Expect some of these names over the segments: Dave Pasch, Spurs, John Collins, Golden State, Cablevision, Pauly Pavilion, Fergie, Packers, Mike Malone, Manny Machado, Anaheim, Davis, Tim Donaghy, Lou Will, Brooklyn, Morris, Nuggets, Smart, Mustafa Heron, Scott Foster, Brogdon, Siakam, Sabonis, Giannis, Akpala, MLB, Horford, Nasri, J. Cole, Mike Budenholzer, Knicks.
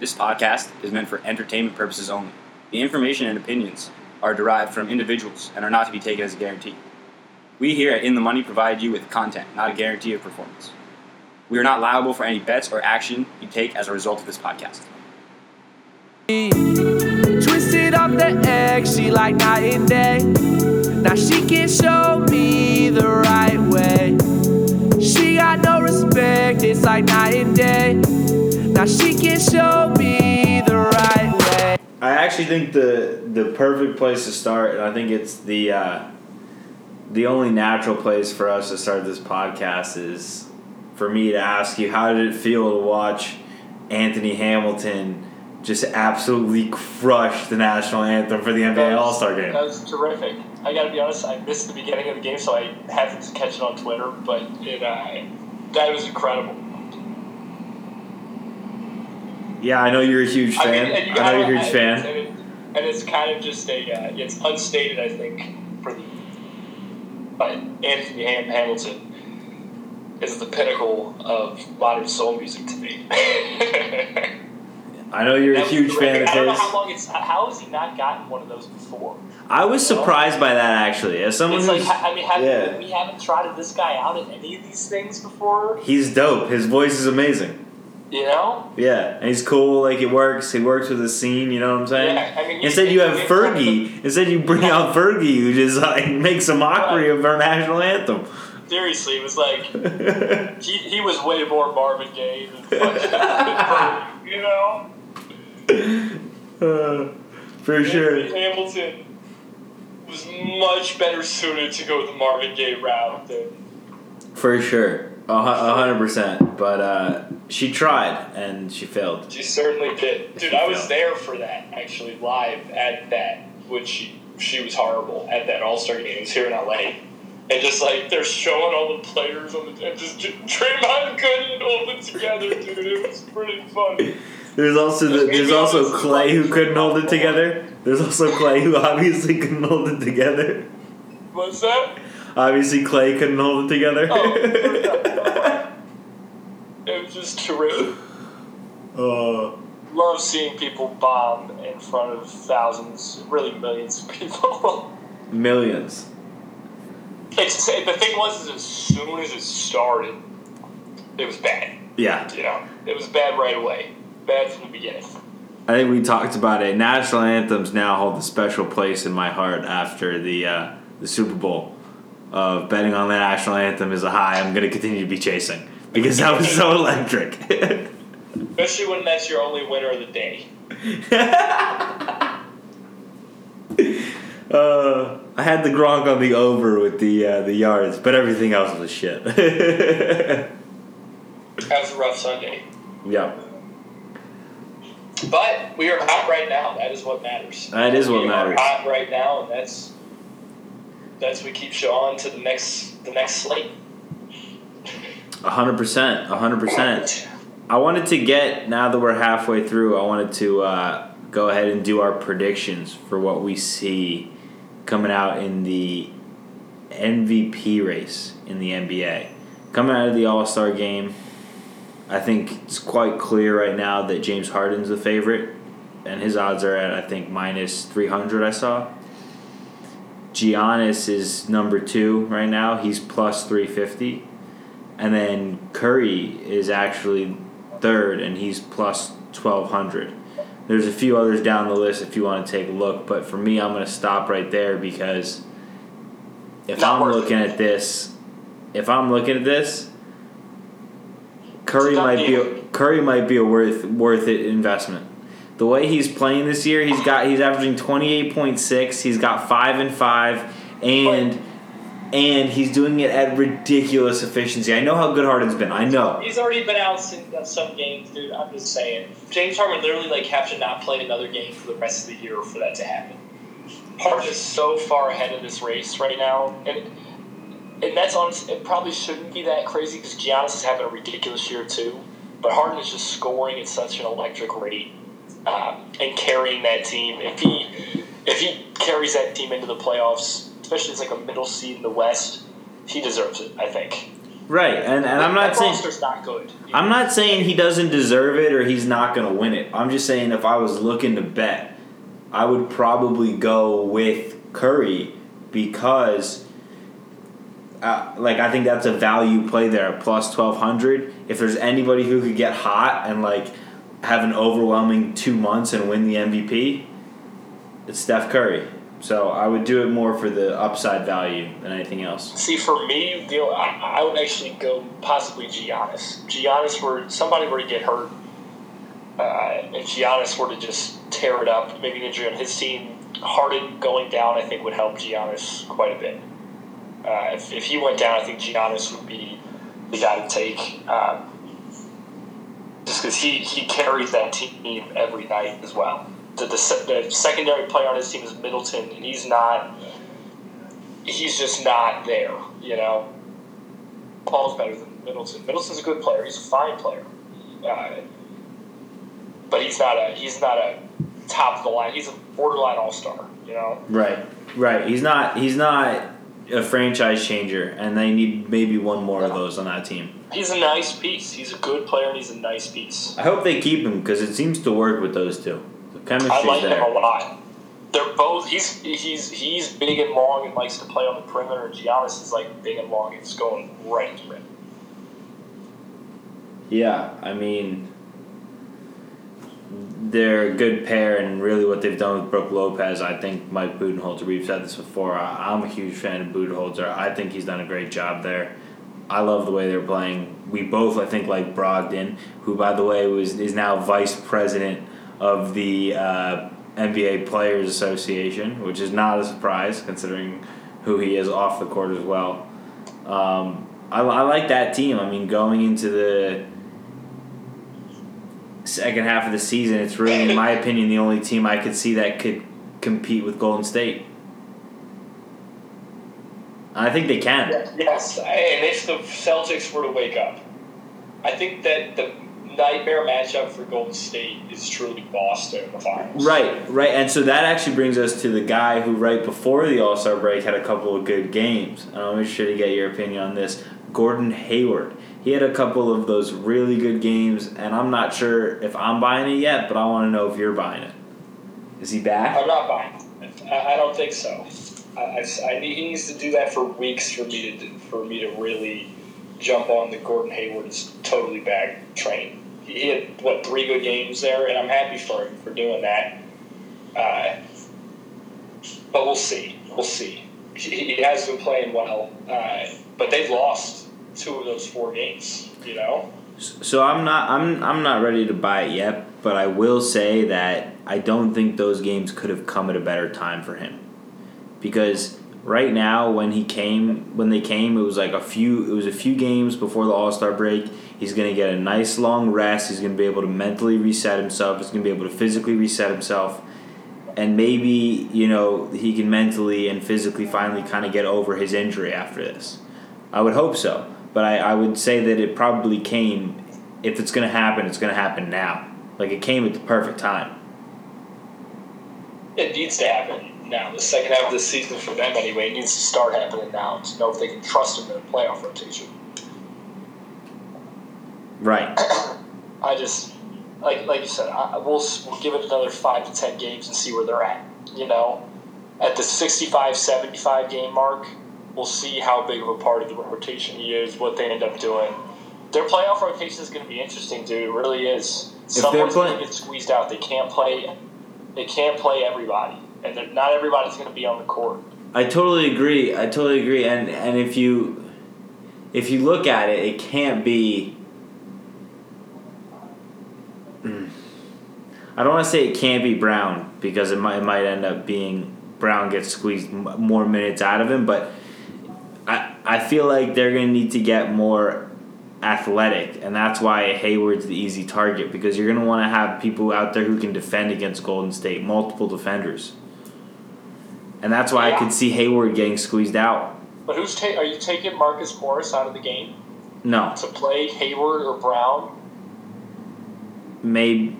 This podcast is meant for entertainment purposes only. The information and opinions are derived from individuals and are not to be taken as a guarantee. We here at In the Money provide you with content, not a guarantee of performance. We are not liable for any bets or action you take as a result of this podcast. Twisted up the egg, she like night and day. Now she can show me the right way. She got no respect, it's like night and day. Now she can show me the right way. I actually think the perfect place to start, and I think it's the only natural place for us to start this podcast is for me to ask you, how did it feel to watch Anthony Hamilton just absolutely crush the national anthem for the NBA All-Star game? That was terrific. I got to be honest, I missed the beginning of the game, so I happened to catch it on Twitter, but that was incredible. Yeah, I know you're a huge fan. I know you're a huge fan. It's kind of just it's unstated, I think, by Anthony Hamilton. Is the pinnacle of modern soul music to me. I know you're a huge fan of his. I don't know how long how has he not gotten one of those before? I was surprised by that, actually. As someone we haven't trotted this guy out at any of these things before. He's dope. His voice is amazing. You know? Yeah, and he's cool. Like, it works. He works with the scene, you know what I'm saying? Yeah, I mean, instead you have Fergie. Instead you bring out Fergie, who just like makes a mockery of our national anthem. Seriously, it was like he was way more Marvin Gaye than fucking, you know. For sure, Hamilton was much better suited to go the Marvin Gaye route than. For sure, 100%. But she tried and she failed. She certainly did, dude. I was there for that, actually, live at that, which she was horrible at that All-Star game. It was here in LA. And just, like, they're showing all the players on the... And just Draymond couldn't hold it together, dude. It was pretty funny. There's also Clay who couldn't hold it together. There's also Clay who obviously couldn't hold it together. What's that? Obviously Clay couldn't hold it together. Oh. It was just terrific. Love seeing people bomb in front of thousands, really millions of people. Millions. The thing was, as soon as it started, it was bad. Yeah. You know, it was bad right away. Bad from the beginning. I think we talked about it. National anthems now hold a special place in my heart after the Super Bowl. Betting on the national anthem is a high I'm going to continue to be chasing. Because that was so electric. Especially when that's your only winner of the day. I had the Gronk on the over with the yards, but everything else was shit. That was a rough Sunday. Yeah. But we are hot right now. That is what matters. We are hot right now, and that's what keeps you on to the next slate. 100%. 100%. I wanted to now that we're halfway through, I wanted to go ahead and do our predictions for what we see coming out in the MVP race in the NBA. Coming out of the All-Star game, I think it's quite clear right now that James Harden's the favorite, and his odds are at, I think, minus 300 I saw. Giannis is number 2 right now. He's plus 350. And then Curry is actually 3rd, and he's plus 1,200. There's a few others down the list if you want to take a look, but for me, I'm going to stop right there because if I'm looking at this, Curry might be a worth it investment. The way he's playing this year, he's averaging 28.6, he's got 5 and 5, and he's doing it at ridiculous efficiency. I know how good Harden's been. I know. He's already been out in some games, dude. I'm just saying. James Harden literally have to not play another game for the rest of the year for that to happen. Harden is so far ahead of this race right now. And that's honestly, it probably shouldn't be that crazy because Giannis is having a ridiculous year too. But Harden is just scoring at such an electric rate and carrying that team. If he carries that team into the playoffs, especially as a middle seed in the West, he deserves it, I think. Right, and I'm not saying not good. I'm not saying he doesn't deserve it or he's not going to win it. I'm just saying if I was looking to bet, I would probably go with Curry because, I think that's a value play there, plus 1,200. If there's anybody who could get hot and, have an overwhelming 2 months and win the MVP, it's Steph Curry. So I would do it more for the upside value than anything else. See, for me, I would actually go possibly Giannis. Somebody were to get hurt, if Giannis were to just tear it up, maybe an injury on his team, Harden going down I think would help Giannis quite a bit. If he went down, I think Giannis would be the guy to take, just because he carries that team every night as well. The secondary player on his team is Middleton, and he's just not there, you know. Paul's better than Middleton. Middleton's a good player. He's a fine player, but he's not a top of the line. He's a borderline all-star, you know. Right. He's not a franchise changer, and they need maybe one more of those on that team. He's a nice piece. He's a good player, and he's a nice piece. I hope they keep him because it seems to work with those two. I like him a lot. They're both. He's big and long and likes to play on the perimeter. Giannis is big and long. It's going right to him. Yeah, I mean, they're a good pair, and really what they've done with Brooke Lopez, I think Mike Budenholzer. We've said this before. I'm a huge fan of Budenholzer. I think he's done a great job there. I love the way they're playing. We both, I think, like Brogdon, who by the way is now vice president of the NBA Players Association, which is not a surprise considering who he is off the court as well. I like that team. I mean, going into the second half of the season, it's really, in my opinion, the only team I could see that could compete with Golden State. I think they can. Yes, and if the Celtics were to wake up, I think that the nightmare matchup for Golden State is truly Boston in the finals. Right. And so that actually brings us to the guy who right before the All-Star break had a couple of good games. And I'm sure to get your opinion on this. Gordon Hayward. He had a couple of those really good games, and I'm not sure if I'm buying it yet, but I want to know if you're buying it. Is he back? I'm not buying it. I don't think so. He needs to do that for weeks for me to really jump on the Gordon Hayward's totally back train. He had, 3 good games there, and I'm happy for him for doing that. But we'll see. He has been playing well, but they've lost 2 of those 4 games, you know? So I'm not ready to buy it yet, but I will say that I don't think those games could have come at a better time for him. Because right now, when they came, it was a few games before the All-Star break. He's going to get a nice long rest. He's going to be able to mentally reset himself. He's going to be able to physically reset himself. And maybe, he can mentally and physically finally kind of get over his injury after this. I would hope so. But I would say that it probably came, if it's going to happen, it's going to happen now. It came at the perfect time. It needs to happen now. The second half of the season for them anyway, it needs to start happening now to know if they can trust him in a playoff rotation. Right. I just, like you said, we'll give it another 5 to 10 games and see where they're at. At the 65-75 game mark, we'll see how big of a part of the rotation he is, what they end up doing. Their playoff rotation is going to be interesting, dude. It really is. Someone's going to get squeezed out. They can't play everybody, and not everybody's going to be on the court. I totally agree. And if you look at it, it can't be. I don't want to say it can't be Brown because it might end up being Brown gets squeezed more minutes out of him, but I feel like they're going to need to get more athletic, and that's why Hayward's the easy target because you're going to want to have people out there who can defend against Golden State, multiple defenders. And that's why I could see Hayward getting squeezed out. But are you taking Marcus Morris out of the game? No. To play Hayward or Brown? Maybe.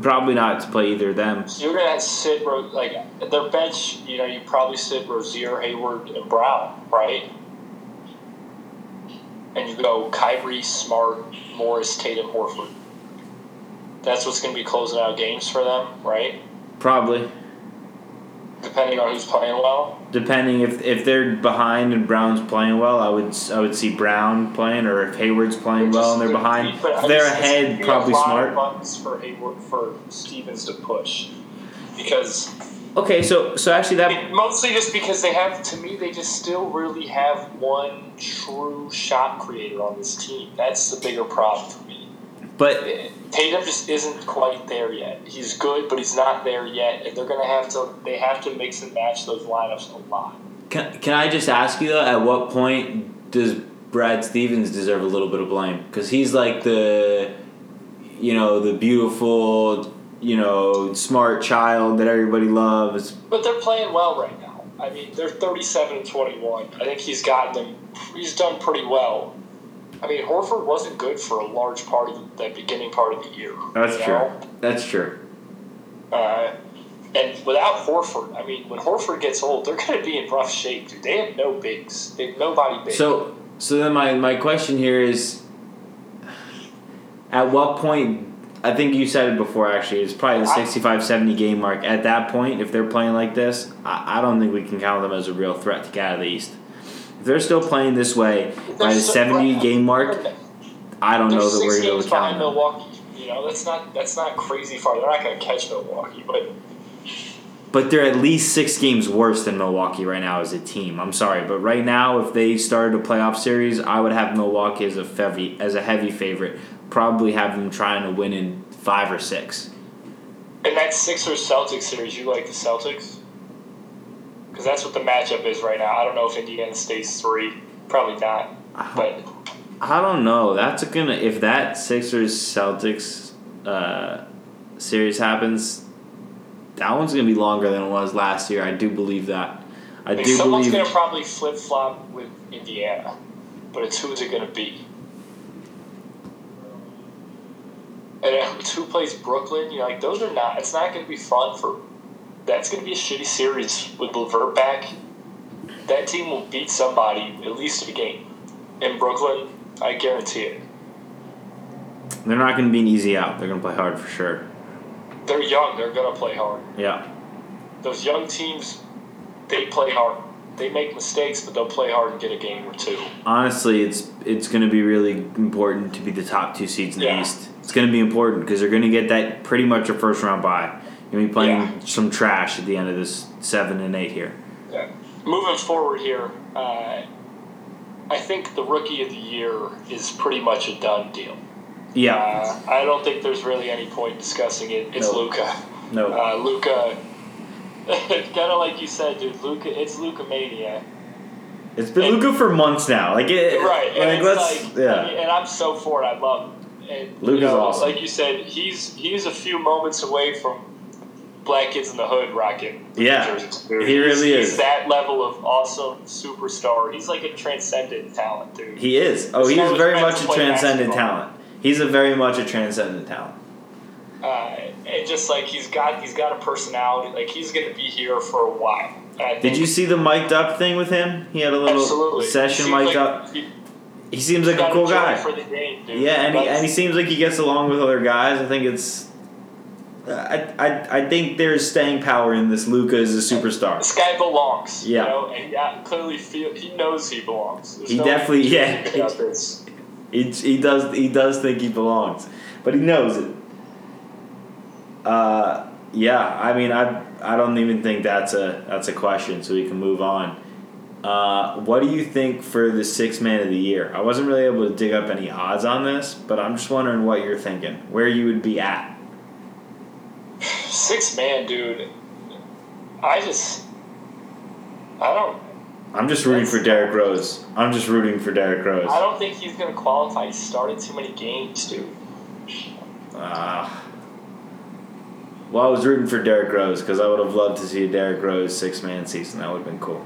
Probably not to play either of them. So you're going to sit, their bench, you probably sit Rozier, Hayward, and Brown, right? and you go Kyrie, Smart, Morris, Tatum, Horford. That's what's going to be closing out games for them, right? Probably. Depending on who's playing well? Depending if they're behind and Brown's playing well, I would see Brown playing, or if Hayward's playing well and they're behind. If they're ahead, probably Smart. A lot of months for Hayward, for Stevens to push, because. Okay, so actually that... Mostly just because they have, to me, they just still really have one true shot creator on this team. That's the bigger problem for me. But... Tatum just isn't quite there yet. He's good, but he's not there yet, and they're going to have to... They have to mix and match those lineups a lot. Can I just ask you, though, at what point does Brad Stevens deserve a little bit of blame? Because he's like the... You know, the beautiful... You know, smart child that everybody loves. But they're playing well right now. I mean, they're 37-21. I think he's gotten them. He's done pretty well. I mean, Horford wasn't good for a large part of that beginning part of the year. That's true. That's true. And without Horford, I mean, when Horford gets old, they're going to be in rough shape. Dude, they have no bigs. They have nobody big. So then my question here is, at what point? I think you said it before, actually. It's probably the 65-70 game mark. At that point, if they're playing like this, I don't think we can count them as a real threat to get out of the East. If they're still playing this way by the 70-game mark, I don't know that we're going to count them. Milwaukee, you know, that's not crazy far. They're not going to catch Milwaukee, but they're at least 6 games worse than Milwaukee right now as a team. I'm sorry, but right now, if they started a playoff series, I would have Milwaukee as a heavy favorite. Probably have them trying to win in 5 or 6. In that Sixers Celtics series, you like the Celtics? Because that's what the matchup is right now. I don't know if Indiana stays 3. Probably not. But I don't know. That's gonna if that Sixers Celtics series happens, that one's gonna be longer than it was last year. I do believe that. Someone's gonna probably flip flop with Indiana, but it's who's it gonna be? And who plays Brooklyn? You know, like those are not. It's not going to be fun for. That's going to be a shitty series with LeVert back. That team will beat somebody at least a game. In Brooklyn, I guarantee it. They're not going to be an easy out. They're going to play hard for sure. They're young. They're going to play hard. Yeah. Those young teams, they play hard. They make mistakes, but they'll play hard and get a game or two. Honestly, it's going to be really important to be the top 2 seeds in the East. It's going to be important because they're going to get that pretty much a first-round bye. You're going to be playing some trash at the end of this 7 and 8 here. Yeah. Moving forward here, I think the Rookie of the Year is pretty much a done deal. Yeah. I don't think there's really any point discussing it. It's Luka. No. Luka, kind of like you said, dude, Luka. It's Luka mania. It's been Luka for months now. I mean, and I'm so for it. I love it. And Luke is awesome. Like you said, he's a few moments away from Black Kids in the Hood rocking. Yeah, he really is. He's that level of awesome superstar. He's like a transcendent talent, dude. He is. Oh, he's very much a transcendent talent. He's a very much a transcendent talent. And just like he's got a personality. Like he's gonna be here for a while. Did you see the mic'd up thing with him? He had a little session mic'd up. He seems like a cool guy. For the game, dude. Yeah, and he seems like he gets along with other guys. I think it's, I think there's staying power in this. Luka is a superstar. This guy belongs. Yeah, you know? And clearly he knows he belongs. There's definitely He does think he belongs, but he knows it. I mean, I don't even think that's a question. So we can move on. What do you think for the Sixth Man of the Year? I wasn't really able to dig up any odds on this, but I'm just wondering what you're thinking, where you would be at. Sixth Man, dude. I'm just rooting for Derrick Rose. I don't think he's going to qualify. He started too many games, dude. Well, I was rooting for Derrick Rose because I would have loved to see a Derrick Rose Sixth Man season. That would have been cool.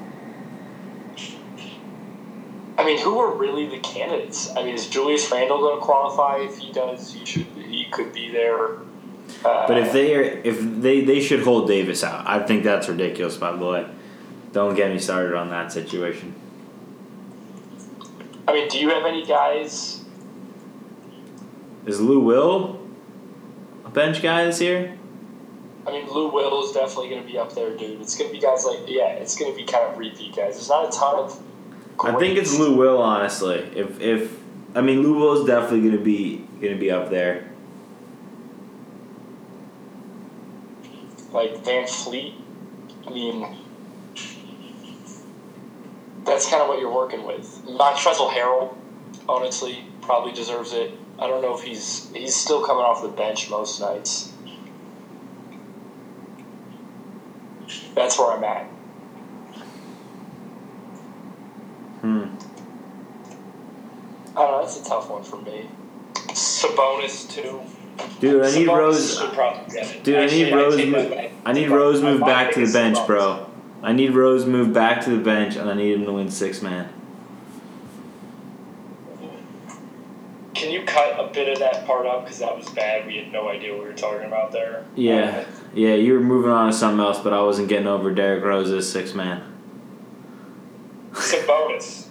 I mean, who are really the candidates? I mean, is Julius Randle going to qualify? If he does, he could be there. But if they should hold Davis out. I think that's ridiculous, by the way. Don't get me started on that situation. I mean, do you have any guys? Is Lou Will a bench guy this year? I mean, Lou Will is definitely going to be up there, dude. It's going to be guys like, yeah, it's going to be kind of repeat guys. There's not a ton of great. I think it's Lou Will, honestly. If I mean, Lou Will is definitely going to be up there. Like Van Fleet, I mean, that's kind of what you're working with. Montrezl Harrell, honestly, probably deserves it. I don't know if he's still coming off the bench most nights. That's where I'm at. I don't know, that's a tough one for me. Sabonis, too. Dude, I need Rose. Dude, I need Rose moved back to the bench, bro. I need Rose moved back to the bench, and I need him to win six man. Can you cut a bit of that part up? Because that was bad. We had no idea what we were talking about there. Yeah. Yeah, you were moving on to something else, but I wasn't getting over Derrick Rose's six man. Sabonis.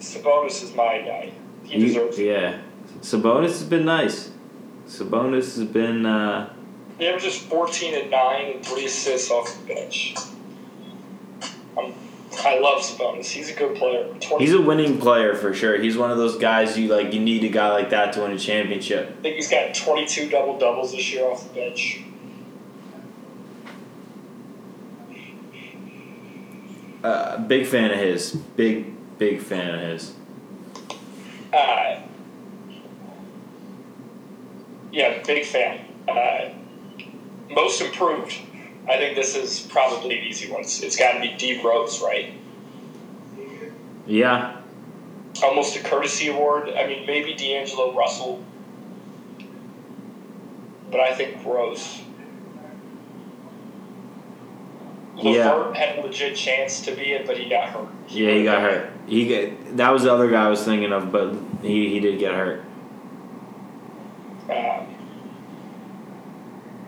Sabonis is my guy. He deserves it. Yeah. Sabonis has been nice. Sabonis has been... He averages 14 and 9 and 3 assists off the bench. I love Sabonis. He's a good player. He's a winning player for sure. He's one of those guys you need a guy like that to win a championship. I think he's got 22 double-doubles this year off the bench. Big fan of his. Big fan of his. Yeah, big fan. Most improved. I think this is probably an easy one. It's got to be D. Rose, right? Yeah. Almost a courtesy award. I mean, maybe D'Angelo Russell. But I think Rose. LeVert had a legit chance to be it, but he got hurt. He got hurt. That was the other guy I was thinking of, but he did get hurt.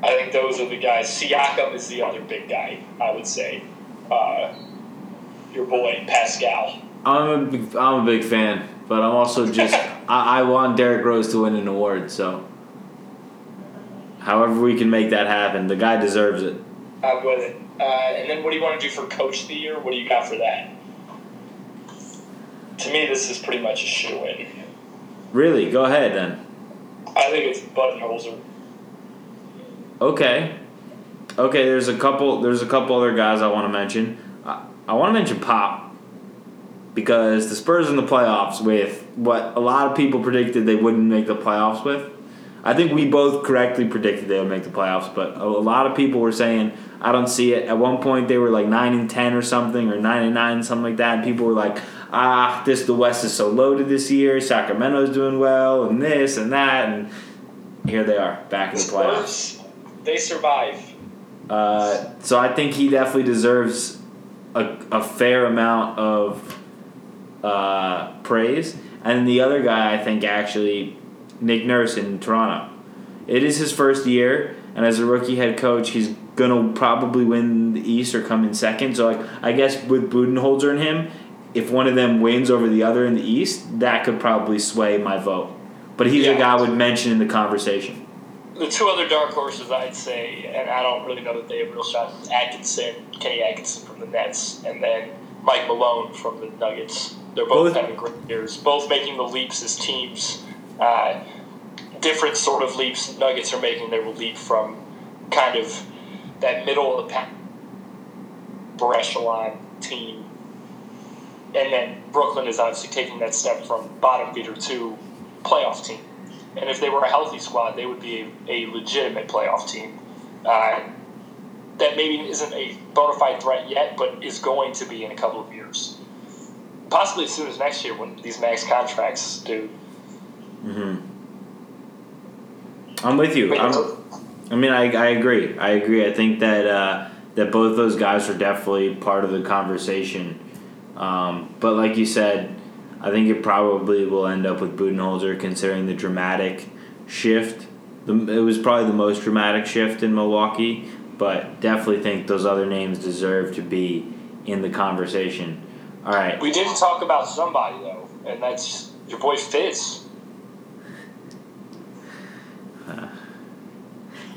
I think those are the guys. Siakam is the other big guy, I would say. Your boy, Pascal. I'm a big fan, but I'm also just... I want Derrick Rose to win an award, so... However we can make that happen, the guy deserves it. I'm with it. And then what do you want to do for Coach of the Year? What do you got for that? To me, this is pretty much a shoe-in. Really? Go ahead, then. I think it's Budenholzer. Okay. There's a couple other guys I want to mention. I want to mention Pop because the Spurs in the playoffs with what a lot of people predicted they wouldn't make the playoffs with. I think we both correctly predicted they would make the playoffs, but a lot of people were saying I don't see it. At one point they were like 9-10 or something, or 9-9, something like that. And people were like, the West is so loaded this year. Sacramento's doing well, and this and that, and here they are back in the playoffs. They survive. So I think he definitely deserves a fair amount of praise. And the other guy, I think, actually, Nick Nurse in Toronto. It is his first year, and as a rookie head coach, he's going to probably win the East or come in second. So I guess with Budenholzer and him, if one of them wins over the other in the East, that could probably sway my vote. But he's a guy I would mention in the conversation. The two other dark horses I'd say, and I don't really know that they have a real shot, Kenny Atkinson from the Nets, and then Mike Malone from the Nuggets. They're both having great years, both making the leaps as teams. Different sort of leaps. Nuggets are making their leap from kind of that middle of the pack, upper echelon team. And then Brooklyn is obviously taking that step from bottom feeder to playoff team. And if they were a healthy squad, they would be a legitimate playoff team. That maybe isn't a bona fide threat yet, but is going to be in a couple of years. Possibly as soon as next year when these max contracts do. Mm-hmm. I'm with you. I agree. I agree. I think that that both those guys are definitely part of the conversation. But like you said, I think it probably will end up with Budenholzer considering the dramatic shift. It was probably the most dramatic shift in Milwaukee, but definitely think those other names deserve to be in the conversation. All right. We didn't talk about somebody, though. and that's your boy Fitz.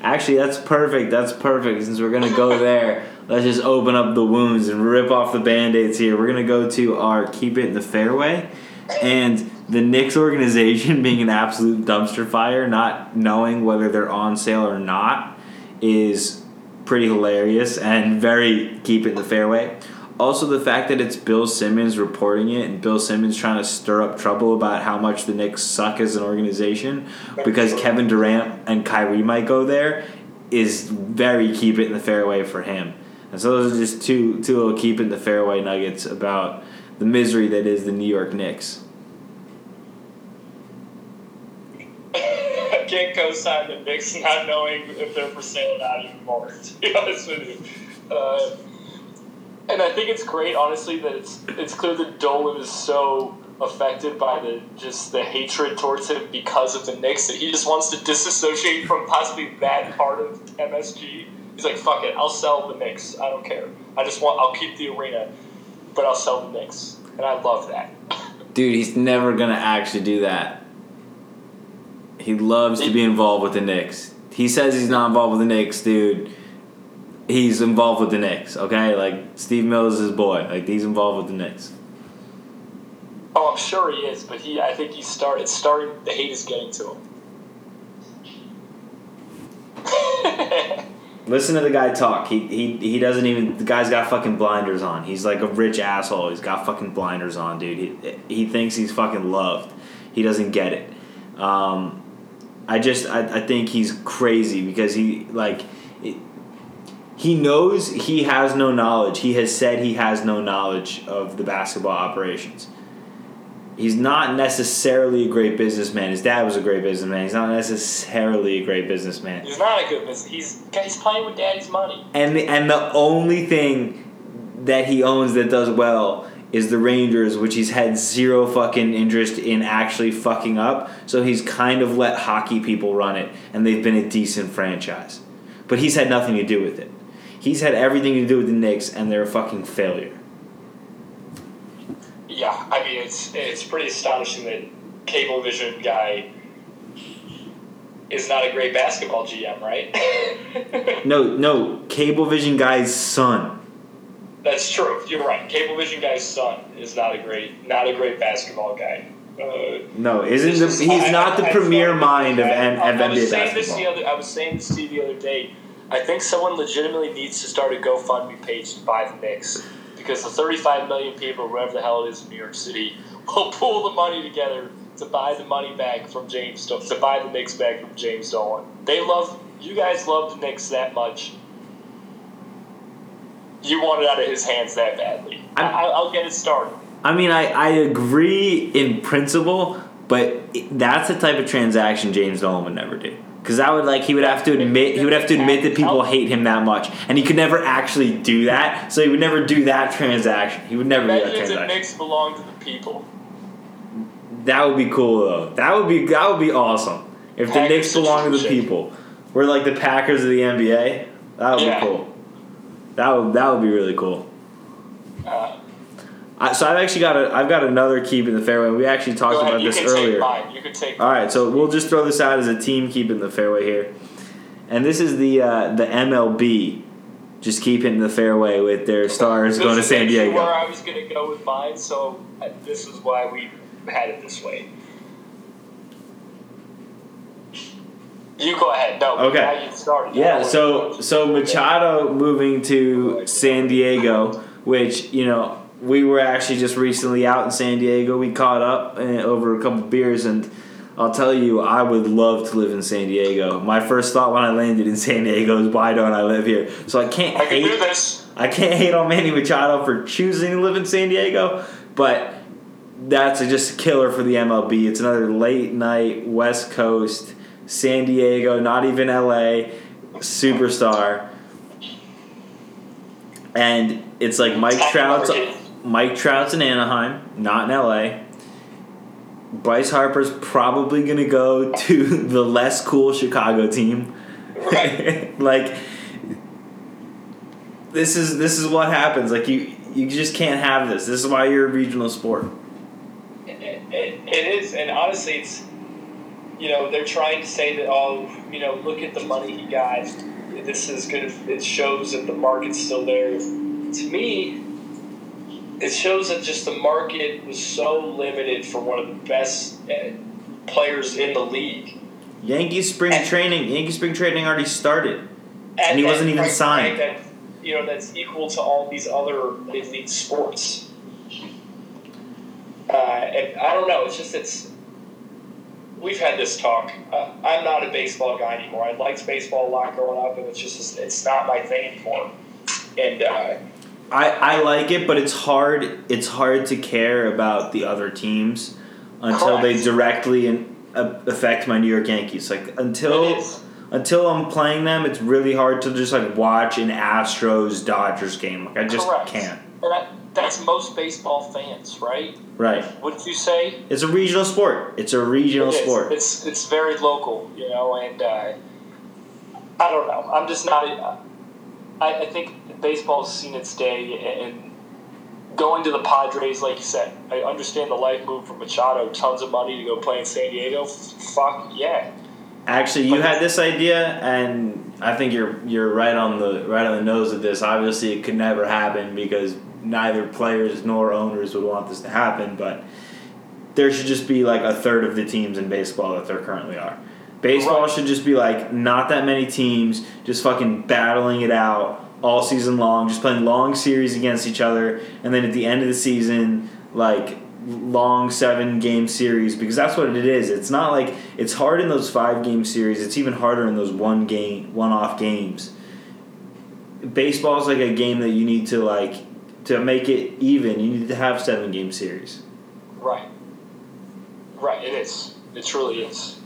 Actually, that's perfect. That's perfect. Since we're going to go there, let's just open up the wounds and rip off the Band-Aids here. We're going to go to our Keep It in the Fairway. And the Knicks organization being an absolute dumpster fire, not knowing whether they're on sale or not, is pretty hilarious and very Keep It in the Fairway. Also, the fact that it's Bill Simmons reporting it and Bill Simmons trying to stir up trouble about how much the Knicks suck as an organization because Kevin Durant and Kyrie might go there is very keep it in the fairway for him. And so those are just two little keep it in the fairway nuggets about the misery that is the New York Knicks. I can't co-sign the Knicks not knowing if they're for sale or not anymore, to be honest with you. And I think it's great, honestly, that it's clear that Dolan is so affected by the hatred towards him because of the Knicks that he just wants to disassociate from possibly that part of MSG. He's like, fuck it, I'll sell the Knicks. I don't care. I'll keep the arena, but I'll sell the Knicks. And I love that. Dude, he's never going to actually do that. He loves to be involved with the Knicks. He says he's not involved with the Knicks, dude. He's involved with the Knicks, okay? Like, Steve Mills is his boy. Like, he's involved with the Knicks. Oh, I'm sure he is, but I think the hate is getting to him. Listen to the guy talk. He doesn't even... The guy's got fucking blinders on. He's like a rich asshole. He's got fucking blinders on, dude. He thinks he's fucking loved. He doesn't get it. I think he's crazy because he, like... He knows he has no knowledge. He has said he has no knowledge of the basketball operations. He's not necessarily a great businessman. His dad was a great businessman. He's not necessarily a great businessman. He's not a good businessman. He's playing with daddy's money. And the only thing that he owns that does well is the Rangers, which he's had zero fucking interest in actually fucking up. So he's kind of let hockey people run it, and they've been a decent franchise. But he's had nothing to do with it. He's had everything to do with the Knicks, and they're a fucking failure. Yeah, I mean, it's pretty astonishing that Cablevision guy is not a great basketball GM, right? No, Cablevision guy's son. That's true. You're right. Cablevision guy's son is not a great basketball guy. He's not the premier mind of NBA basketball. I was saying this to you the other day. I think someone legitimately needs to start a GoFundMe page to buy the Knicks because the 35 million people, whatever the hell it is in New York City, will pull the money together to buy the money back from James Dolan, to buy the Knicks back from James Dolan. You guys love the Knicks that much. You want it out of his hands that badly. I'll get it started. I mean, I agree in principle, but that's the type of transaction James Dolan would never do. Because that would he would have to admit that people hate him that much, and he could never actually do that. So he would never do that transaction. He would never do that transaction. The Knicks belong to the people. That would be cool though. That would be awesome if the Knicks belong to the people. We're like the Packers of the NBA. That would be cool. That would be really cool. So I've actually got another keep in the fairway. We actually talked about this earlier. All right, so we'll just throw this out as a team keep in the fairway here, and this is the MLB just keeping in the fairway with their stars going to San Diego. Where I was going to go with mine, so this is why we had it this way. You go ahead. No, okay. Now you started. Yeah. So Machado moving to San Diego, which you know. We were actually just recently out in San Diego. We caught up over a couple beers, and I'll tell you, I would love to live in San Diego. My first thought when I landed in San Diego is, why don't I live here? So I can't hate on Manny Machado for choosing to live in San Diego, but that's just a killer for the MLB. It's another late-night West Coast, San Diego, not even LA, superstar. And it's like Mike Trout's in Anaheim, not in LA. Bryce Harper's probably going to go to the less cool Chicago team. Right. Like this is what happens. Like you just can't have this. This is why you're a regional sport. It is, and honestly, it's, you know, they're trying to say that, oh, you know, look at the money he got. This is good. It shows that the market's still there. To me, it shows that just the market was so limited for one of the best players in the league. Yankee spring training already started, and he wasn't even signed. That, you know, that's equal to all these other elite sports. And I don't know. It's we've had this talk. I'm not a baseball guy anymore. I liked baseball a lot growing up, and it's not my thing anymore. And I like it, but it's hard. It's hard to care about the other teams until they directly affect my New York Yankees. Like until I'm playing them, it's really hard to just like watch an Astros-Dodgers game. Like I just can't. That's most baseball fans, right? Right. Wouldn't you say? It's a regional sport. It is. It's very local, you know, and I don't know. I'm just not – I think baseball's seen its day, and going to the Padres, like you said, I understand the life move from Machado, tons of money to go play in San Diego. Fuck, yeah. Actually, you had this idea, and I think you're right on the nose of this. Obviously, it could never happen because – neither players nor owners would want this to happen, but there should just be like a third of the teams in baseball that there currently are. Baseball should just be like not that many teams just fucking battling it out all season long, just playing long series against each other, and then at the end of the season, like long 7-game series, because that's what it is. It's not like it's hard in those 5-game series. It's even harder in those one-off games. Baseball is like a game that you need to like. To make it even, you need to have 7-game series. Right. It is. It truly is.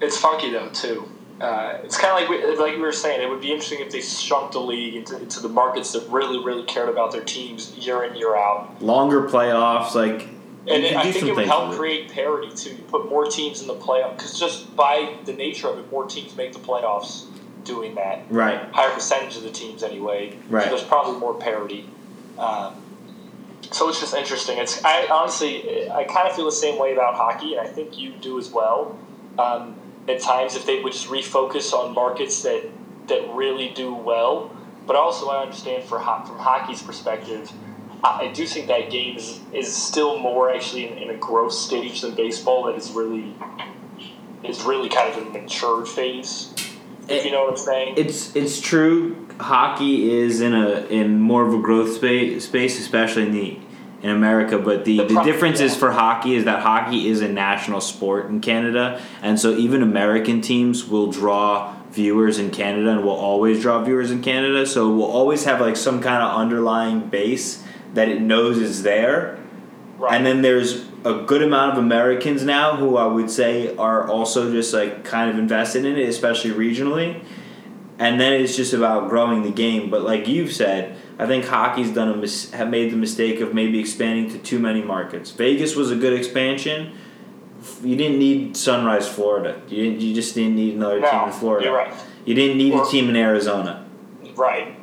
It's funky though too. It's kind of like we were saying. It would be interesting if they shrunk the league into the markets that really, really cared about their teams year in, year out. Longer playoffs, like. And I think it would help create parity too. You put more teams in the playoffs because just by the nature of it, more teams make the playoffs. Doing that, right? Higher percentage of the teams, anyway. Right. So there's probably more parity. So it's just interesting. I honestly, I kind of feel the same way about hockey, and I think you do as well. At times, if they would just refocus on markets that really do well, but also I understand from hockey's perspective, I do think that game is still more actually in a growth stage than baseball. That is really kind of in the mature phase. If you know what I'm saying. It's true. Hockey is in more of a growth space, especially in America. But the difference is for hockey is that hockey is a national sport in Canada, and so even American teams will draw viewers in Canada and will always draw viewers in Canada. So we'll always have like some kind of underlying base that it knows is there. Right. And then there's a good amount of Americans now who I would say are also just like kind of invested in it, especially regionally. And then it's just about growing the game. But like you've said, I think hockey's have made the mistake of maybe expanding to too many markets. Vegas was a good expansion. You didn't need Sunrise, Florida. You just didn't need another team in Florida. You're right. You didn't need a team in Arizona. Right.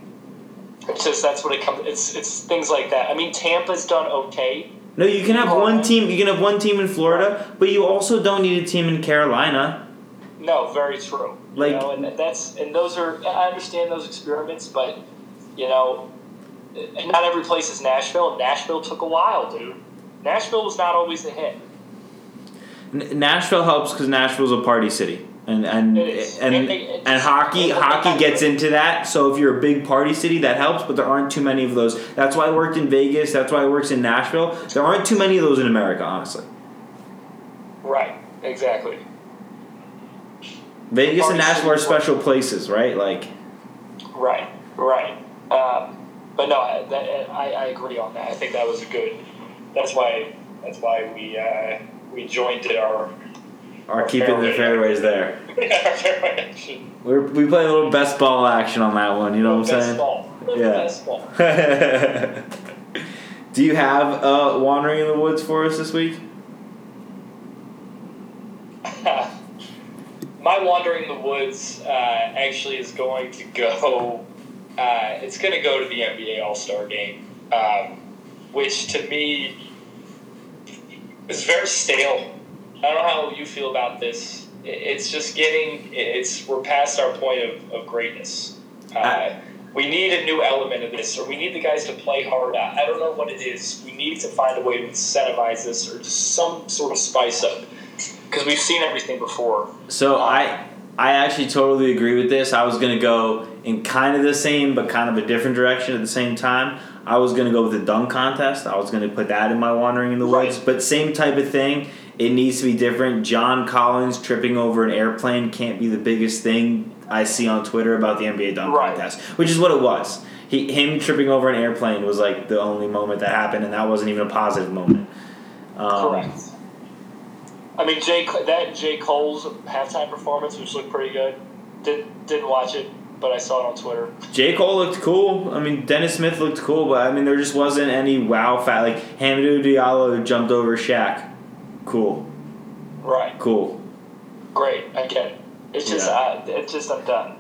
It's just that's what it comes. It's things like that. I mean, Tampa's done okay. No, you can have one team. You can have one team in Florida, but you also don't need a team in Carolina. No, very true. Like, you know, and those are. I understand those experiments, but you know, not every place is Nashville. And Nashville took a while, dude. Nashville was not always a hit. Nashville helps because Nashville's a party city, and hockey gets into that. So if you're a big party city, that helps, but there aren't too many of those. That's why it worked in Vegas. That's why it works in Nashville. There aren't too many of those in America, honestly. Right. Exactly. Vegas and Nashville are special places, right? Like. Right. But no, I agree on that. I think that was good. That's why we joined our keeping the fairways there. Yeah, our fairway action. We play a little best ball action on that one. You know what I'm saying? Best ball. Yeah. Do you have Wandering in the Woods for us this week? My Wandering in the Woods actually is going to go. It's going to go to the NBA All-Star Game, which to me. It's very stale. I don't know how you feel about this. It's just getting, we're past our point of greatness. We need a new element of this, or we need the guys to play hard. I don't know what it is. We need to find a way to incentivize this, or just some sort of spice up, because we've seen everything before. So I actually totally agree with this. I was going to go in kind of the same but kind of a different direction at the same time. I was going to go with the dunk contest. I was going to put that in my wandering in the woods. Right. But same type of thing. It needs to be different. John Collins tripping over an airplane can't be the biggest thing I see on Twitter about the NBA dunk contest, which is what it was. Him tripping over an airplane was like the only moment that happened, and that wasn't even a positive moment. Correct. I mean, J. Cole's halftime performance, which looked pretty good. Didn't watch it, but I saw it on Twitter. J. Cole looked cool. I mean, Dennis Smith looked cool, but I mean, there just wasn't any wow fat. Like, Hamidou Diallo jumped over Shaq. Cool. Right. Cool. Great. I get it. It's just, I'm done.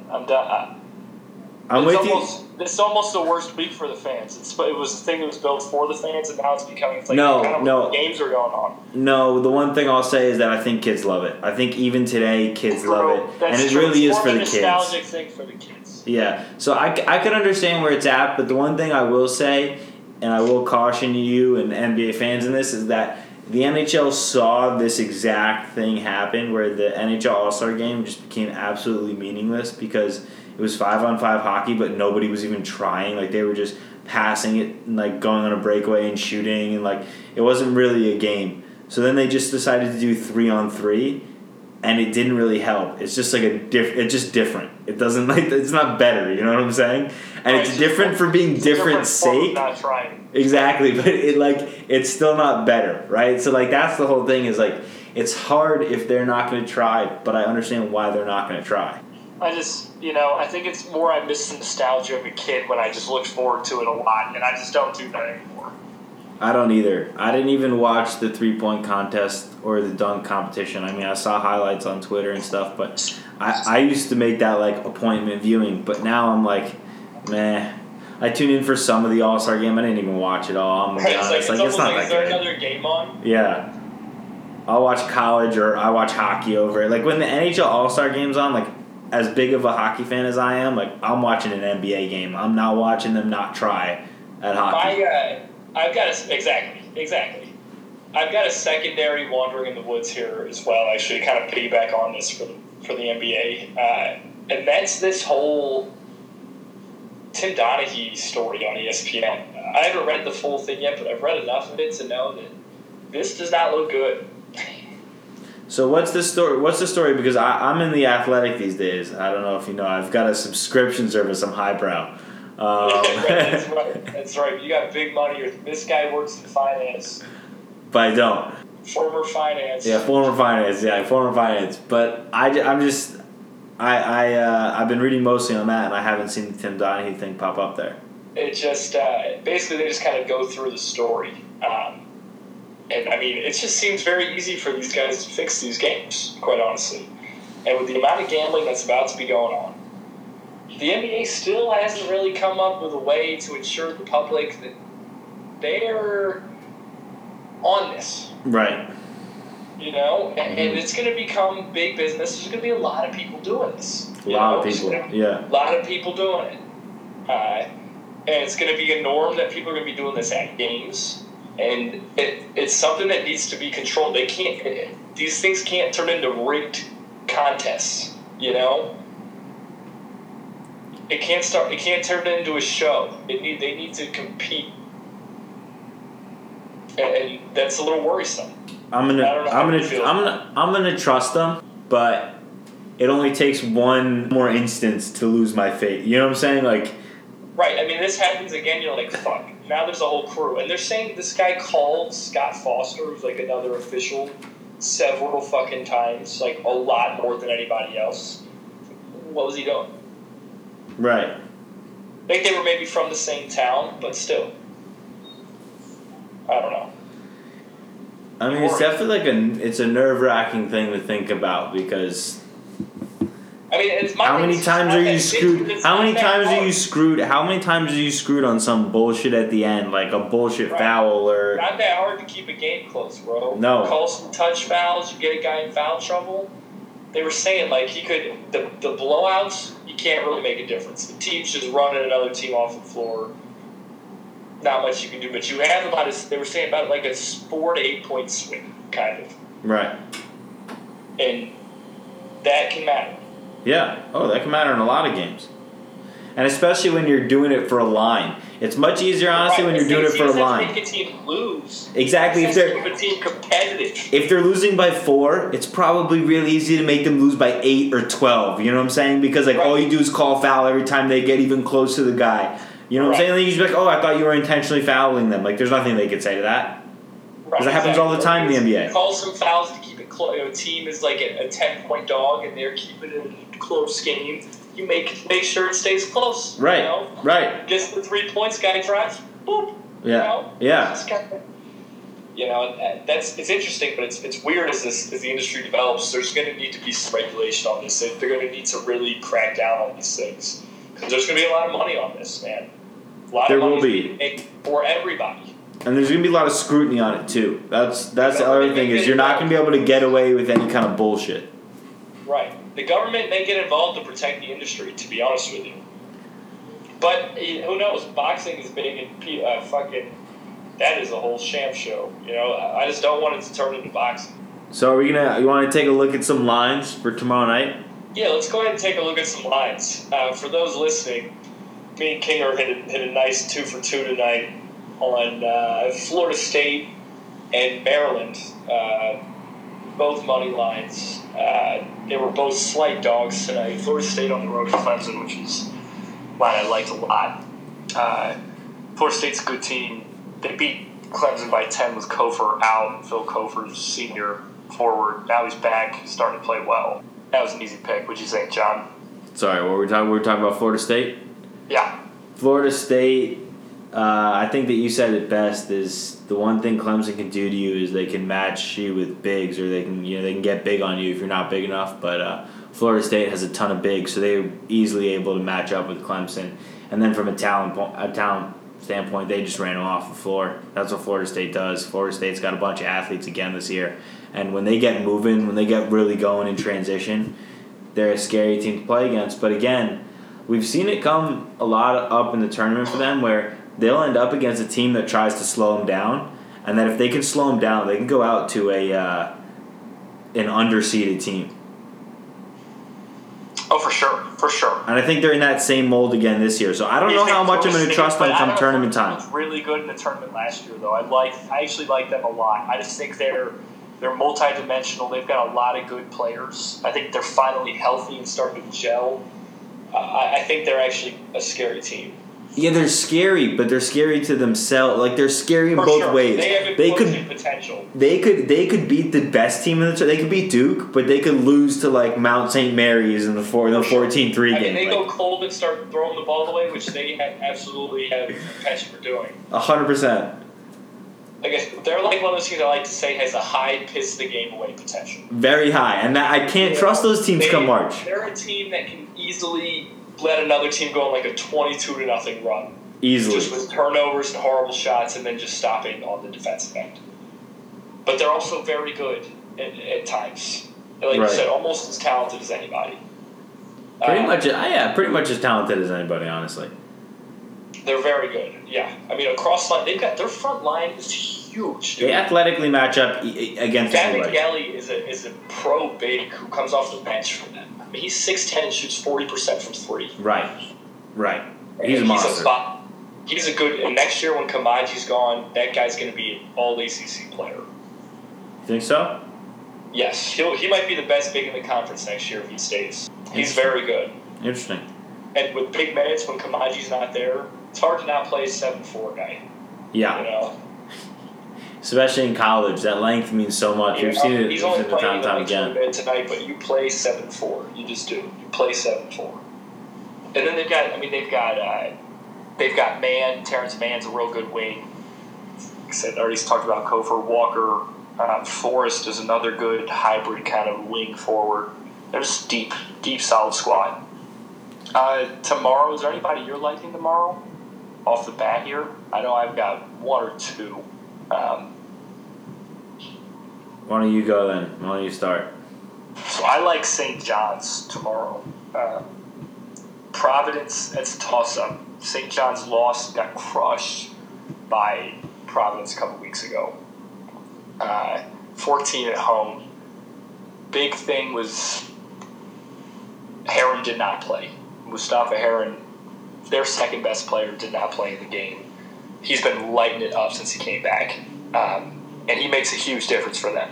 I'm with you. It's almost the worst week for the fans. It was a thing that was built for the fans, and now it's becoming what games are going on. No, the one thing I'll say is that I think kids love it. I think even today, kids love it. That's and it true. Really it's is for the kids. It's a nostalgic thing for the kids. Yeah. So I can understand where it's at, but the one thing I will say, and I will caution you and NBA fans in this, is that the NHL saw this exact thing happen where the NHL All-Star game just became absolutely meaningless because it was 5-on-5 hockey, but nobody was even trying. Like, they were just passing it and, like, going on a breakaway and shooting, and, like, it wasn't really a game. So then they just decided to do 3-on-3, and it didn't really help. It's just, like, it's just different. It doesn't, like, it's not better, you know what I'm saying? And right, it's different for being different's sake. Not trying. Exactly, but it's still not better, right? So, like, that's the whole thing is, like, it's hard if they're not going to try, but I understand why they're not going to try. I just, I think it's more I miss the nostalgia of a kid when I just looked forward to it a lot, and I just don't do that anymore. I don't either. I didn't even watch the three-point contest or the dunk competition. I mean, I saw highlights on Twitter and stuff, but I used to make that, like, appointment viewing, but now I'm like, meh. I tuned in for some of the All-Star game. I didn't even watch it all. I'm going to be honest. It's not that good. Is there another game on? Yeah. I'll watch college or I watch hockey over it. Like, when the NHL All-Star game's on, like, as big of a hockey fan as I am, like, I'm watching an NBA game. I'm not watching them not try at hockey. Exactly. I've got a secondary wandering in the woods here as well, actually, kind of piggyback on this for the NBA. And that's this whole Tim Donaghy story on ESPN. I haven't read the full thing yet, but I've read enough of it to know that this does not look good. So what's the story? Because I'm in The Athletic these days. I don't know if you know. I've got a subscription service. I'm highbrow. That's right. You got big money. This guy works in finance. But I don't. Former finance. But I've been reading mostly on that, and I haven't seen the Tim Donaghy thing pop up there. It just basically they just kind of go through the story. And, I mean, it just seems very easy for these guys to fix these games, quite honestly. And with the amount of gambling that's about to be going on, the NBA still hasn't really come up with a way to ensure the public that they're on this. Right. And it's going to become big business. There's going to be a lot of people doing this. A lot of people doing it. And it's going to be a norm that people are going to be doing this at games. And it's something that needs to be controlled. They can't; these things can't turn into rigged contests. It can't start. It can't turn into a show. They need to compete, and that's a little worrisome. I'm gonna trust them, but it only takes one more instance to lose my faith. You know what I'm saying? Like. Right, I mean, this happens again, you're like, fuck. Now there's a whole crew. And they're saying this guy called Scott Foster, who's like another official, several fucking times, like a lot more than anybody else. What was he doing? Right. I think they were maybe from the same town, but still. I don't know. I mean, it's definitely like it's a nerve-wracking thing to think about because... I I mean, it's my. How many times are you screwed on some bullshit at the end, like a bullshit foul or? Not that hard to keep a game close, bro. No. Call some touch fouls. You get a guy in foul trouble. They were saying like he could the blowouts. You can't really make a difference. The team's just running another team off the floor. Not much you can do, but you have about as they were saying about like a 4 to 8 point swing, kind of. Right. And that can matter. Yeah. Oh, that can matter in a lot of games. And especially when you're doing it for a line. It's much easier, honestly, when you're doing it for a line. Make a team lose. Exactly. Keep a team competitive. If they're losing by 4, it's probably really easy to make them lose by 8 or 12. You know what I'm saying? Because, like, all you do is call foul every time they get even close to the guy. You know what I'm saying? Like, you just be like, oh, I thought you were intentionally fouling them. Like, there's nothing they could say to that. Because that happens all the time in the NBA. Call some fouls to keep it close. You know, a team is like a 10-point dog, and they're keeping it a close game. You make sure it stays close. Right. You know? Right. Gets the 3 points, guy drives, boop. Yeah. You know? Yeah. Kind of, you know, that's it's interesting, but it's weird as the industry develops. There's going to need to be some regulation on this. They're going to need to really crack down on these things because there's going to be a lot of money on this, man. A lot there of money will be made for everybody. And there's going to be a lot of scrutiny on it, too. That's the other thing is you're not going to be able to get away with any kind of bullshit. Right. The government may get involved to protect the industry, to be honest with you. But who knows? Boxing is big and fucking... That is a whole sham show. You know, I just don't want it to turn into boxing. So are we going to... You want to take a look at some lines for tomorrow night? Yeah, let's go ahead and take a look at some lines. For those listening, me and Kinger hit a nice 2-for-2 tonight. On Florida State and Maryland, both money lines. They were both slight dogs tonight. Florida State on the road to Clemson, which is one I liked a lot. Florida State's a good team. They beat Clemson by 10 with Kofor out. Phil Kofor's senior forward. Now he's back, starting to play well. That was an easy pick. What'd you think, John? Sorry, what were we talking? We were talking about Florida State. Yeah. Florida State. I think that you said it best is the one thing Clemson can do to you is they can match you with bigs or they can get big on you if you're not big enough. But Florida State has a ton of bigs, so they're easily able to match up with Clemson. And then from a talent standpoint, they just ran them off the floor. That's what Florida State does. Florida State's got a bunch of athletes again this year, and when they get moving, when they get really going in transition, they're a scary team to play against. But again, we've seen it come a lot up in the tournament for them where they'll end up against a team that tries to slow them down, and that if they can slow them down, they can go out to an under-seeded team. Oh, for sure. And I think they're in that same mold again this year. So I don't know how much I'm going to trust them come tournament time. They were really good in the tournament last year, though. I actually like them a lot. I just think they're multidimensional. They've got a lot of good players. I think they're finally healthy and starting to gel. I think they're actually a scary team. Yeah, they're scary, but they're scary to themselves. Like they're scary in both ways. They could potential. They could beat the best team in the tournament. They could beat Duke, but they could lose to like Mount St. Mary's in the 14-3 game. I mean, they go cold and start throwing the ball away, which they absolutely have a passion for doing. 100%. I guess they're like one of those teams I like to say has a high piss the game away potential. Very high, and I can't trust those teams come March. They're a team that can easily let another team go on like a 22-0 run. Easily. Just with turnovers and horrible shots and then just stopping on the defensive end. But they're also very good at times. Like you said, almost as talented as anybody. Pretty much as talented as anybody, honestly. They're very good, yeah. I mean, across line, they've got their front line is huge, dude. They athletically match up against anybody. Gabby is a pro big who comes off the bench for them. I mean, he's 6'10" and shoots 40% from 3. Right. He's a monster. He's a good. And next year, when Kamaji's gone, that guy's going to be an all ACC player. You think so? Yes, he might be the best big in the conference next year if he stays. He's very good. Interesting. And with big minutes, when Kamaji's not there, it's hard to not play a 7'4" guy. Yeah. You know? Especially in college, that length means so much. You've seen it time again. Tonight, but you play 7'4". You just do. You play 7'4". And then they've got Mann. Terrence Mann's a real good wing. Like I said, I already talked about Kofor. Walker, Forrest is another good hybrid kind of wing forward. They're just deep, solid squad. Tomorrow, is there anybody you're liking tomorrow? Off the bat here, I know I've got one or two. Why don't you go then? Why don't you start? So I like St. John's tomorrow. Providence, that's a toss-up. St. John's lost, got crushed by Providence a couple weeks ago. 14 at home. Big thing was Heron did not play. Mustafa Heron, their second best player, did not play in the game. He's been lighting it up since he came back. And he makes a huge difference for them.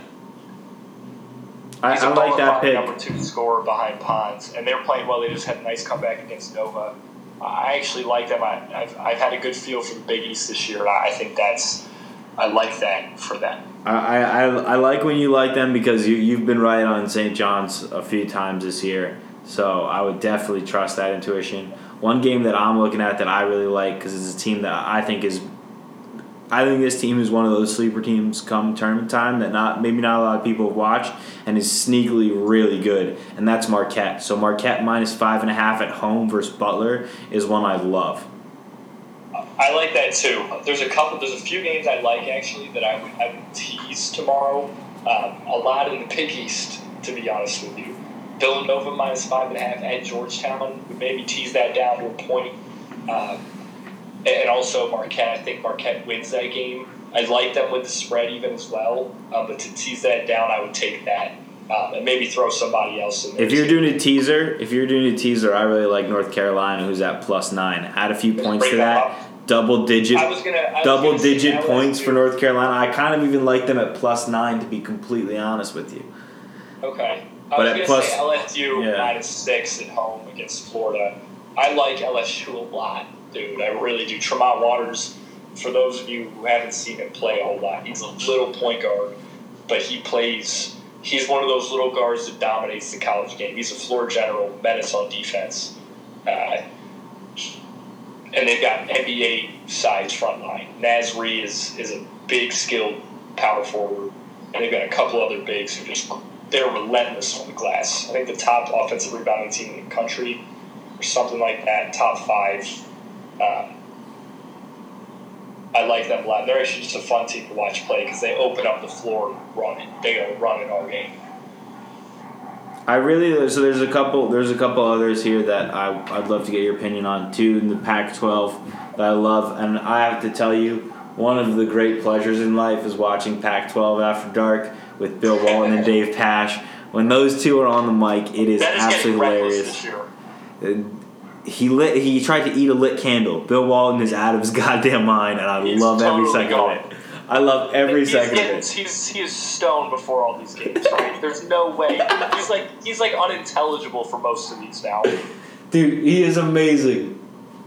I like that pick. Number two scorer behind Pons. And they're playing well. They just had a nice comeback against Nova. I actually like them. I've had a good feel for the Big East this year. I think that's – I like that for them. I like when you like them because you've been right on St. John's a few times this year. So I would definitely trust that intuition. One game that I'm looking at that I really like because it's a team that I think is – I think this team is one of those sleeper teams come tournament time that maybe not a lot of people have watched and is sneakily really good, and that's Marquette. So Marquette minus 5.5 at home versus Butler is one I love. I like that too. There's a few games I like actually that I would tease tomorrow. A lot in the Big East, to be honest with you. Villanova minus 5.5 at Georgetown would maybe tease that down to a point. And also Marquette, I think Marquette wins that game. I like them with the spread even as well. But to tease that down, I would take that and maybe throw somebody else in there. If you're doing a teaser, I really like North Carolina, who's at plus 9. Add a few points to that. Double digit points for North Carolina. I kind of even like them at plus 9, to be completely honest with you. Okay, I was going to say LSU minus 6 at home against Florida. I like LSU a lot. Dude, I really do. Tremont Waters, for those of you who haven't seen him play a whole lot, he's a little point guard, but he's one of those little guards that dominates the college game. He's a floor general, menace on defense. And they've got NBA-sized front line. Nasri is a big, skilled power forward, and they've got a couple other bigs who they're relentless on the glass. I think the top offensive rebounding team in the country or something like that, top 5. I like them a lot. They're actually just a fun team to watch play because they open up the floor and run it. They go run it all game. There's a couple others here that I'd love to get your opinion on too in the Pac-12 that I love, and I have to tell you, one of the great pleasures in life is watching Pac-12 After Dark with Bill Walton and Dave Pasch. When those two are on the mic, it is absolutely hilarious. He tried to eat a lit candle. Bill Walton is out of his goddamn mind, and I love every second of it. He is stoned before all these games, right? There's no way. He's like unintelligible for most of these now. Dude, he is amazing.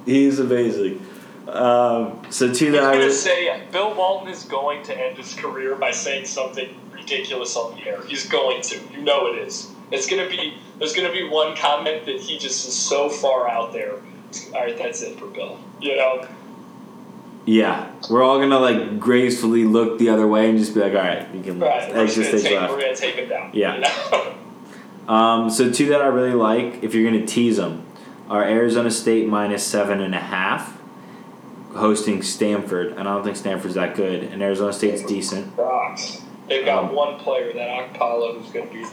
He is amazing. I was going to say, Bill Walton is going to end his career by saying something ridiculous on the air. He's going to. You know it is. There's gonna be one comment that he just is so far out there. All right, that's it for Bill. You know. Yeah, we're all gonna like gracefully look the other way and just be like, all right, you can. Right, we're gonna take him down. Yeah. You know? So two that I really like, if you're gonna tease them, are Arizona State minus 7.5, hosting Stanford, and I don't think Stanford's that good, and Arizona State's decent. Sucks. They've got one player, that Akpala, who's gonna be.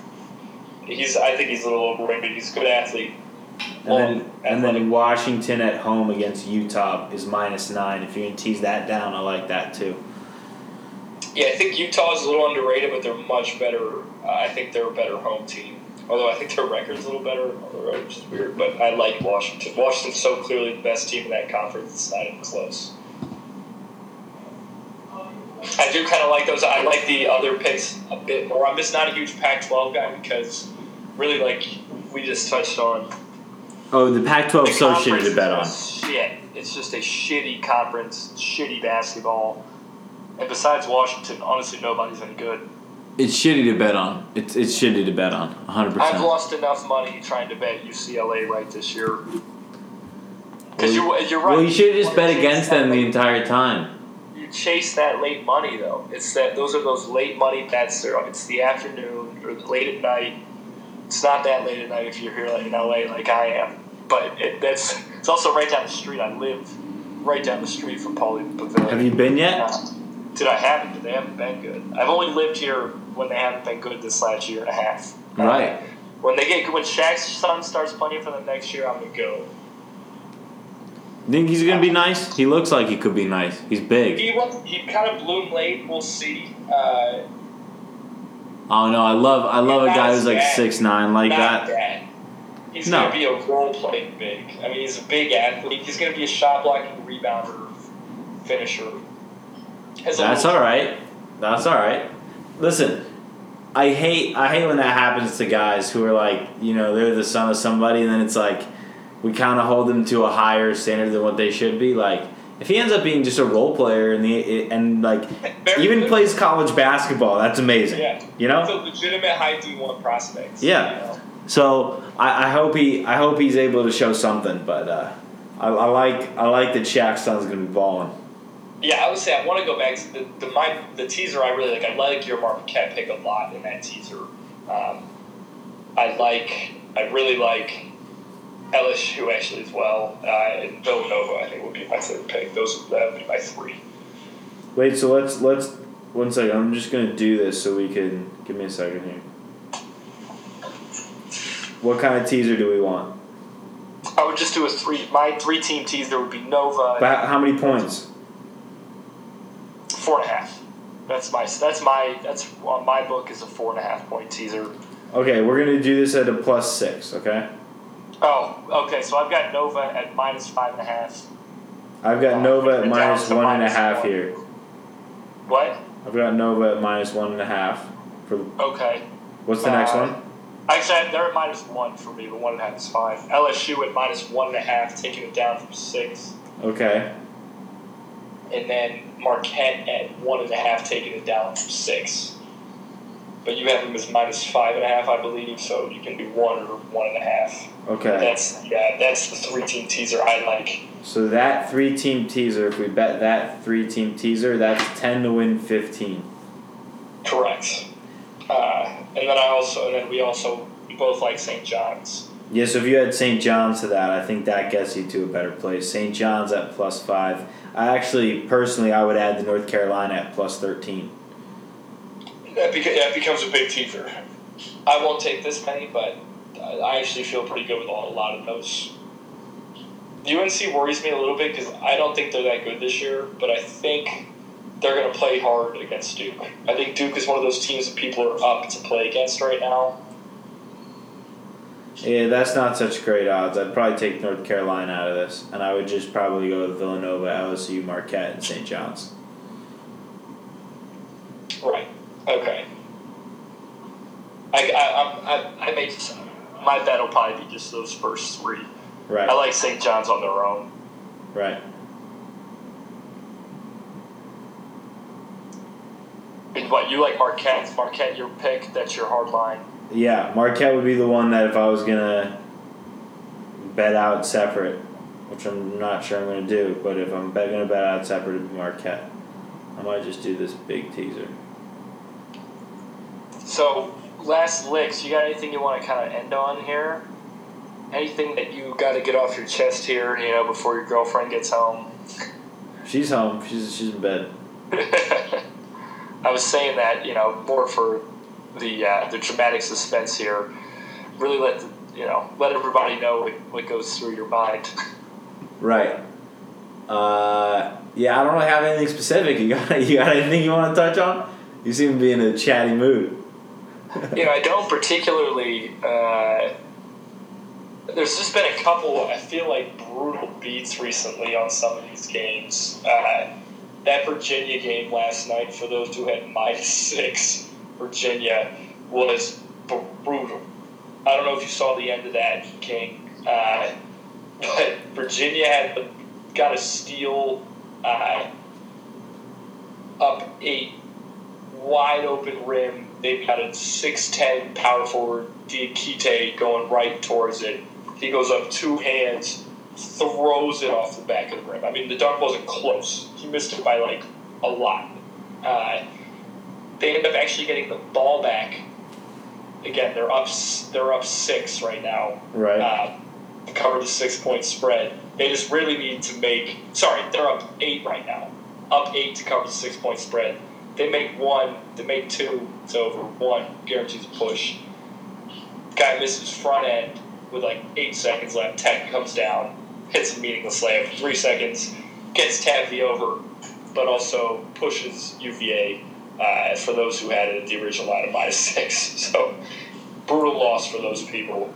I think he's a little overrated. He's a good athlete. And then Washington at home against Utah is minus 9. If you can tease that down, I like that too. Yeah, I think Utah is a little underrated, but they're much better. I think they're a better home team. Although I think their record's a little better on the road, which is weird. But I like Washington. Washington's so clearly the best team in that conference. It's not even close. I do kind of like those. I like the other picks a bit more. I'm just not a huge Pac-12 guy because really, like, we just touched on. Oh, the Pac-12 is so shitty to bet on. Shit. It's just a shitty conference, shitty basketball. And besides Washington, honestly, nobody's any good. It's shitty to bet on. It's shitty to bet on, 100%. I've lost enough money trying to bet UCLA right this year. Because you're right. Well, you should have just bet against them the entire time. Chase that late money though. It's that those late money bets. It's the afternoon or late at night. it's not that late at night if you're here like in LA like I am, but it's also right down the street. I live right down the street from Pauly Pavilion. Have you been yet? Dude, I haven't, but they haven't been good. I've only lived here when they haven't been good this last year and a half. Right. When Shaq's son starts playing for them next year, I'm going to go. Think he's going to be nice? He looks like he could be nice. He's big. He kind of bloomed late. We'll see. Oh, no, I love a guy who's like 6'9", like that. Bad. He's going to be a role-playing big. I mean, he's a big athlete. He's going to be a shot-blocking rebounder, finisher. That's all right. That's all right. Listen, I hate when that happens to guys who are like, you know, they're the son of somebody, and then it's like we kind of hold them to a higher standard than what they should be. Like, if he ends up being just a role player and like even plays college basketball, that's amazing. Yeah. You know, it's a legitimate high D1 prospect. Yeah. You know? So I hope he's able to show something. But I like that Shaq's son's gonna be balling. Yeah, I would say I want to go back to the teaser I really like. I like Yomar Marquette pick a lot in that teaser. I really like LSU actually as well. And Villanova I think would be my third pick. That would be my three. Wait, so let's 1 second. I'm just gonna do this so we can give me a second here. What kind of teaser do we want? I would just do my three team teaser would be Nova. But how many points? 4.5. That's on my book is a 4.5 point teaser. Okay, we're gonna do this at a +6. Okay. Oh, okay. So I've got Nova at -5.5. I've got Nova at -1.5 here. What? I've got Nova at -1.5 for. Okay. What's the next one? Actually, they're at -1 for me, but 1.5 is fine. LSU at -1.5, taking it down from 6. Okay. And then Marquette at 1.5, taking it down from 6. But you have them as -5.5, I believe, so you can do 1 or 1.5. Okay. That's the three-team teaser I like. So that three-team teaser, if we bet that three-team teaser, that's 10 to win 15. Correct. We both like St. John's. Yeah, so if you had St. John's to that, I think that gets you to a better place. St. John's at +5. I would add the North Carolina at +13. That becomes a big teaser. I won't take this many, but I actually feel pretty good with a lot of those. UNC worries me a little bit because I don't think they're that good this year, but I think they're going to play hard against Duke. I think Duke is one of those teams that people are up to play against right now. Yeah, that's not such great odds. I'd probably take North Carolina out of this, and I would just probably go with Villanova, LSU, Marquette, and St. John's. Right. Okay. My bet will probably be just those first three. Right. I like St. John's on their own. Right. And what, you like Marquette? Marquette, your pick. That's your hard line. Yeah, Marquette would be the one that if I was going to bet out separate, which I'm not sure I'm going to do, but if I'm going to bet out separate, it would be Marquette. I might just do this big teaser. So, last licks, you got anything you want to kind of end on here? Anything that you got to get off your chest here, you know, before your girlfriend gets home? She's home. She's in bed. I was saying that, you know, more for the dramatic suspense here. Really let everybody know what goes through your mind. Right. Yeah, I don't really have anything specific. You got anything you want to touch on? You seem to be in a chatty mood. I don't particularly. There's just been a couple. I feel like brutal beats recently on some of these games. That Virginia game last night, for those who had -6. Virginia was brutal. I don't know if you saw the end of that, King, but Virginia had got a steal up 8, wide open rim. They've got a 6'10 power forward, Diakite, going right towards it. He goes up 2 hands, throws it off the back of the rim. I mean, the dunk wasn't close. He missed it by, like, a lot. They end up actually getting the ball back again, they're up six right now. Right. To cover the 6-point spread. They just really need to make, they're up 8 right now. Up 8 to cover the 6-point spread. They make one, they make two, it's over. One guarantees a push. Guy misses front end with like 8 seconds left. 10 comes down, hits a meaningless layup for 3 seconds, gets Taffy over, but also pushes UVA for those who had it at the original line of -6. So brutal loss for those people.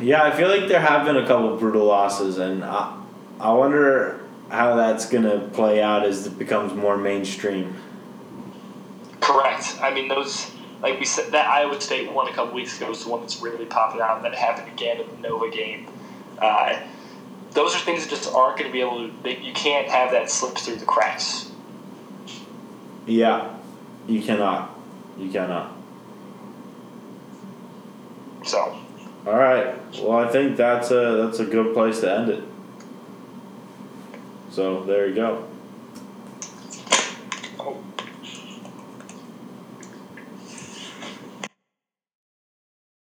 Yeah, I feel like there have been a couple of brutal losses, and I wonder how that's going to play out as it becomes more mainstream. Correct. I mean, those, like we said, that Iowa State one a couple weeks ago was the one that's really popping out, and that happened again in the Nova game. Those are things that just aren't going to be able to, you can't have that slip through the cracks. Yeah, you cannot. You cannot. So... All right. Well, I think that's a good place to end it. So there you go.